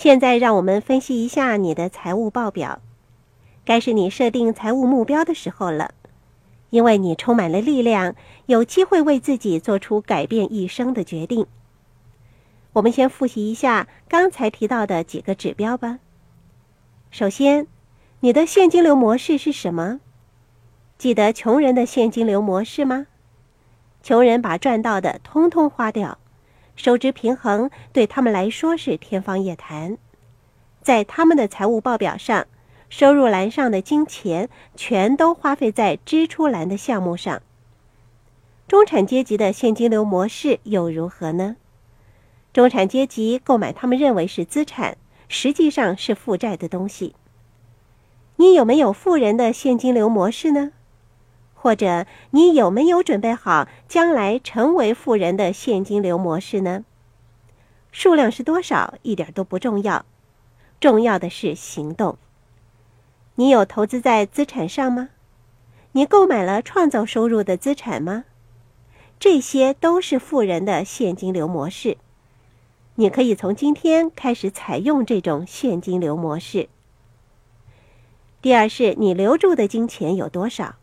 现在让我们分析一下你的财务报表。该是你设定财务目标的时候了，因为你充满了力量，有机会为自己做出改变一生的决定。我们先复习一下刚才提到的几个指标吧。首先，你的现金流模式是什么？记得穷人的现金流模式吗？穷人把赚到的通通花掉，收支平衡对他们来说是天方夜谭。在他们的财务报表上，收入栏上的金钱全都花费在支出栏的项目上。中产阶级的现金流模式又如何呢？中产阶级购买他们认为是资产，实际上是负债的东西。你有没有富人的现金流模式呢？或者你有没有准备好将来成为富人的现金流模式呢？数量是多少一点都不重要，重要的是行动。你有投资在资产上吗？你购买了创造收入的资产吗？这些都是富人的现金流模式。你可以从今天开始采用这种现金流模式。第二是你留住的金钱有多少，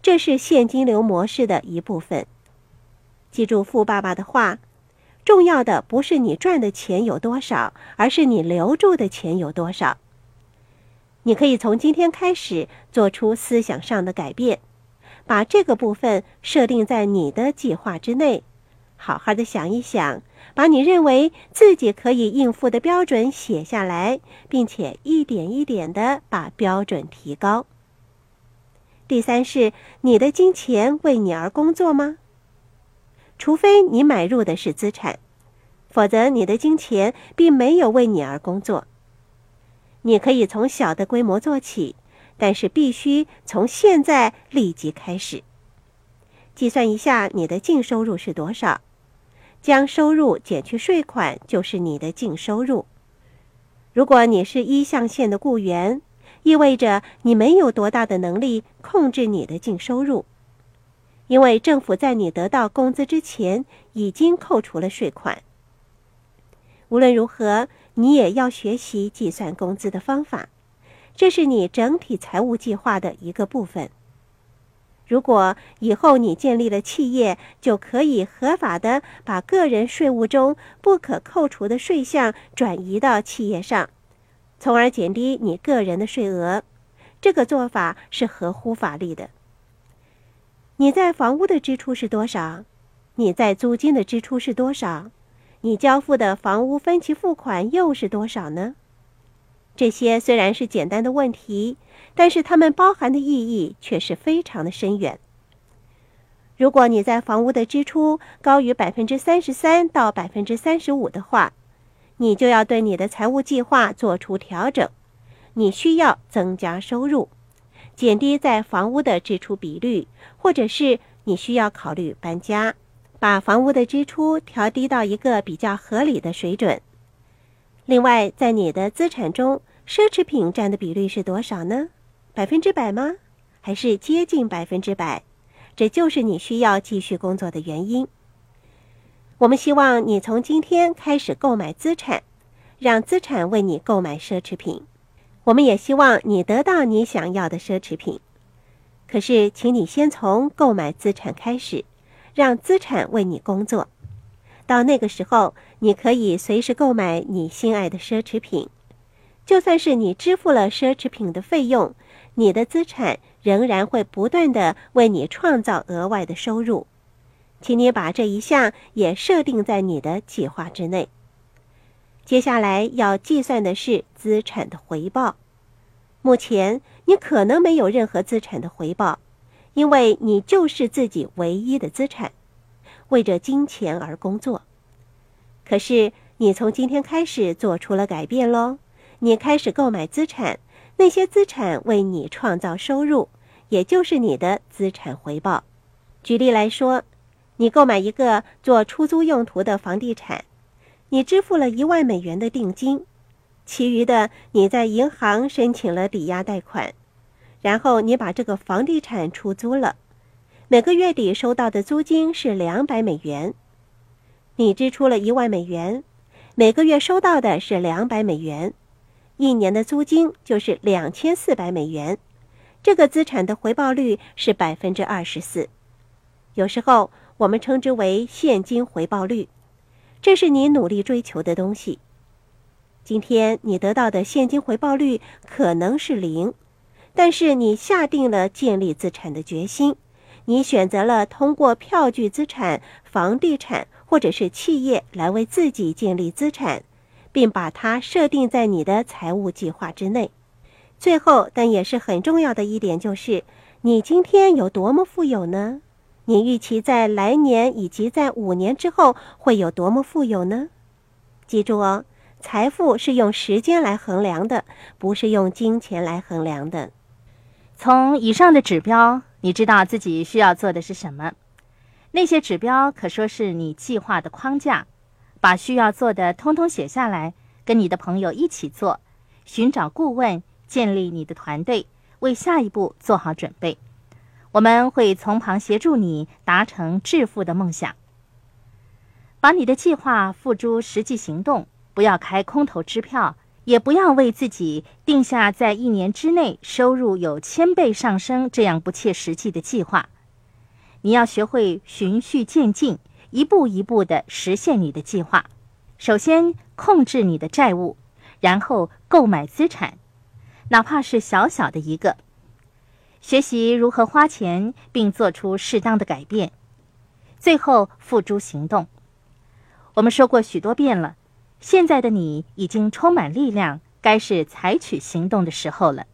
这是现金流模式的一部分。记住富爸爸的话，重要的不是你赚的钱有多少，而是你留住的钱有多少。你可以从今天开始做出思想上的改变，把这个部分设定在你的计划之内，好好的想一想，把你认为自己可以应付的标准写下来，并且一点一点的把标准提高。第三是，你的金钱为你而工作吗？除非你买入的是资产，否则你的金钱并没有为你而工作。你可以从小的规模做起，但是必须从现在立即开始。计算一下你的净收入是多少，将收入减去税款就是你的净收入。如果你是一象限的雇员，意味着你没有多大的能力控制你的净收入，因为政府在你得到工资之前已经扣除了税款。无论如何，你也要学习计算工资的方法，这是你整体财务计划的一个部分。如果以后你建立了企业，就可以合法的把个人税务中不可扣除的税项转移到企业上，从而减低你个人的税额。这个做法是合乎法律的。你在房屋的支出是多少？你在租金的支出是多少？你交付的房屋分期付款又是多少呢？这些虽然是简单的问题，但是它们包含的意义却是非常的深远。如果你在房屋的支出高于 33% 到 35% 的话，你就要对你的财务计划做出调整，你需要增加收入，减低在房屋的支出比率，或者是你需要考虑搬家，把房屋的支出调低到一个比较合理的水准。另外，在你的资产中，奢侈品占的比率是多少呢？100%吗？还是接近100%？这就是你需要继续工作的原因。我们希望你从今天开始购买资产，让资产为你购买奢侈品。我们也希望你得到你想要的奢侈品。可是，请你先从购买资产开始，让资产为你工作。到那个时候，你可以随时购买你心爱的奢侈品。就算是你支付了奢侈品的费用，你的资产仍然会不断地为你创造额外的收入。请你把这一项也设定在你的计划之内。接下来要计算的是资产的回报。目前，你可能没有任何资产的回报，因为你就是自己唯一的资产，为着金钱而工作。可是你从今天开始做出了改变咯，你开始购买资产，那些资产为你创造收入，也就是你的资产回报。举例来说，你购买一个做出租用途的房地产，你支付了$10,000的定金，其余的你在银行申请了抵押贷款，然后你把这个房地产出租了，每个月底收到的租金是$200。你支出了$10,000，每个月收到的是$200，一年的租金就是$2400。这个资产的回报率是 24%， 有时候我们称之为现金回报率，这是你努力追求的东西。今天你得到的现金回报率可能是0，但是你下定了建立资产的决心，你选择了通过票据资产、房地产或者是企业来为自己建立资产，并把它设定在你的财务计划之内。最后，但也是很重要的一点就是，你今天有多么富有呢？你预期在来年以及在5年之后会有多么富有呢？记住哦，财富是用时间来衡量的，不是用金钱来衡量的。从以上的指标，你知道自己需要做的是什么。那些指标可说是你计划的框架，把需要做的通通写下来，跟你的朋友一起做，寻找顾问，建立你的团队，为下一步做好准备。我们会从旁协助你达成致富的梦想。把你的计划付诸实际行动，不要开空头支票，也不要为自己定下在1年之内收入有1000倍上升这样不切实际的计划。你要学会循序渐进，一步一步地实现你的计划。首先控制你的债务，然后购买资产，哪怕是小小的一个，学习如何花钱并做出适当的改变，最后付诸行动。我们说过许多遍了，现在的你已经充满力量，该是采取行动的时候了。